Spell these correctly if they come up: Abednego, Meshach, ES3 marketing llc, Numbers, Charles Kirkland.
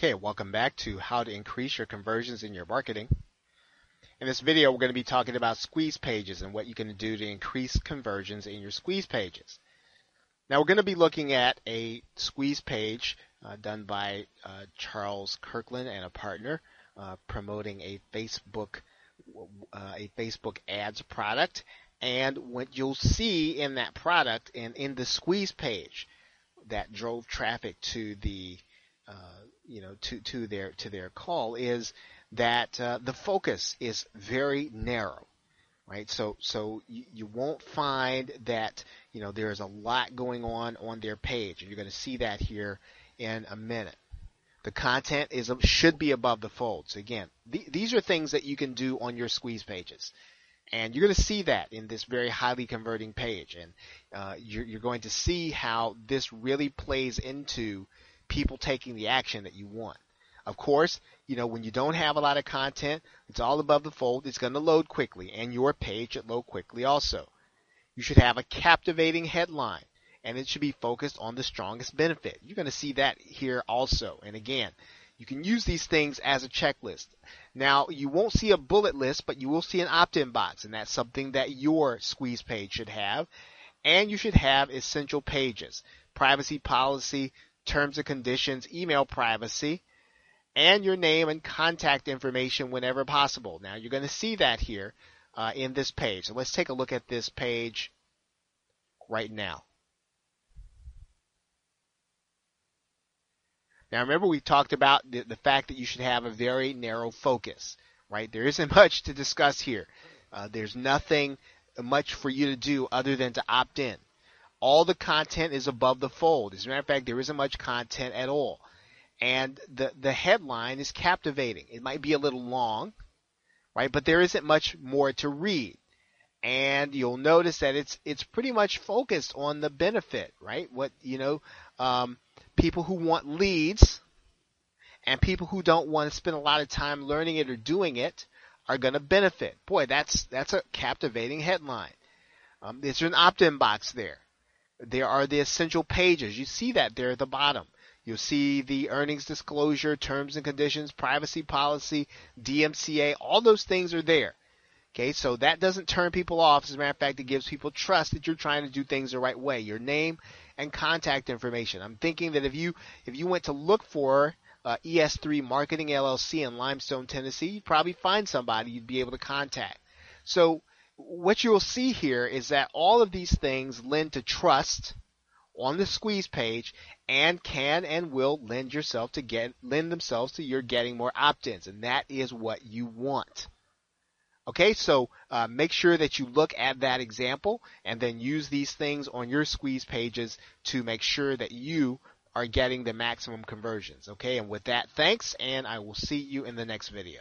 Okay, welcome back to how to increase your conversions in your marketing. In this video, we're going to be talking about squeeze pages and what you can do to increase conversions in your squeeze pages. Now, we're going to be looking at a squeeze page done by Charles Kirkland and a partner promoting a Facebook ads product. And what you'll see in that product and in the squeeze page that drove traffic to the to their call is that the focus is very narrow, right? So you won't find that there is a lot going on their page, and you're going to see that here in a minute. The content should be above the folds. Again, these are things that you can do on your squeeze pages, and you're going to see that in this very highly converting page, and you're going to see how this really plays into people taking the action that you want. Of course, when you don't have a lot of content, it's all above the fold, it's going to load quickly, and your page should load quickly also. You should have a captivating headline, and it should be focused on the strongest benefit. You're going to see that here also. And again, you can use these things as a checklist. Now, you won't see a bullet list, but you will see an opt-in box, and that's something that your squeeze page should have. And you should have essential pages, privacy policy, terms and conditions, email privacy, and your name and contact information whenever possible. Now, you're going to see that here in this page. So let's take a look at this page right now. Now, remember, we talked about the fact that you should have a very narrow focus, right? There isn't much to discuss here. There's nothing much for you to do other than to opt in. All the content is above the fold. As a matter of fact, there isn't much content at all. And the headline is captivating. It might be a little long, right? But there isn't much more to read. And you'll notice that it's pretty much focused on the benefit, right? What, people who want leads and people who don't want to spend a lot of time learning it or doing it are going to benefit. Boy, that's a captivating headline. There's an opt-in box there. There are the essential pages. You see that there at the bottom. You'll see the earnings disclosure, terms and conditions, privacy policy, DMCA. All those things are there. Okay, so that doesn't turn people off. As a matter of fact, it gives people trust that you're trying to do things the right way. Your name and contact information. I'm thinking that if you went to look for ES3 Marketing LLC in Limestone, Tennessee, you'd probably find somebody you'd be able to contact. So what you will see here is that all of these things lend to trust on the squeeze page and can and will lend themselves to your getting more opt-ins, and that is what you want. Okay, so make sure that you look at that example and then use these things on your squeeze pages to make sure that you are getting the maximum conversions. Okay, and with that, thanks, and I will see you in the next video.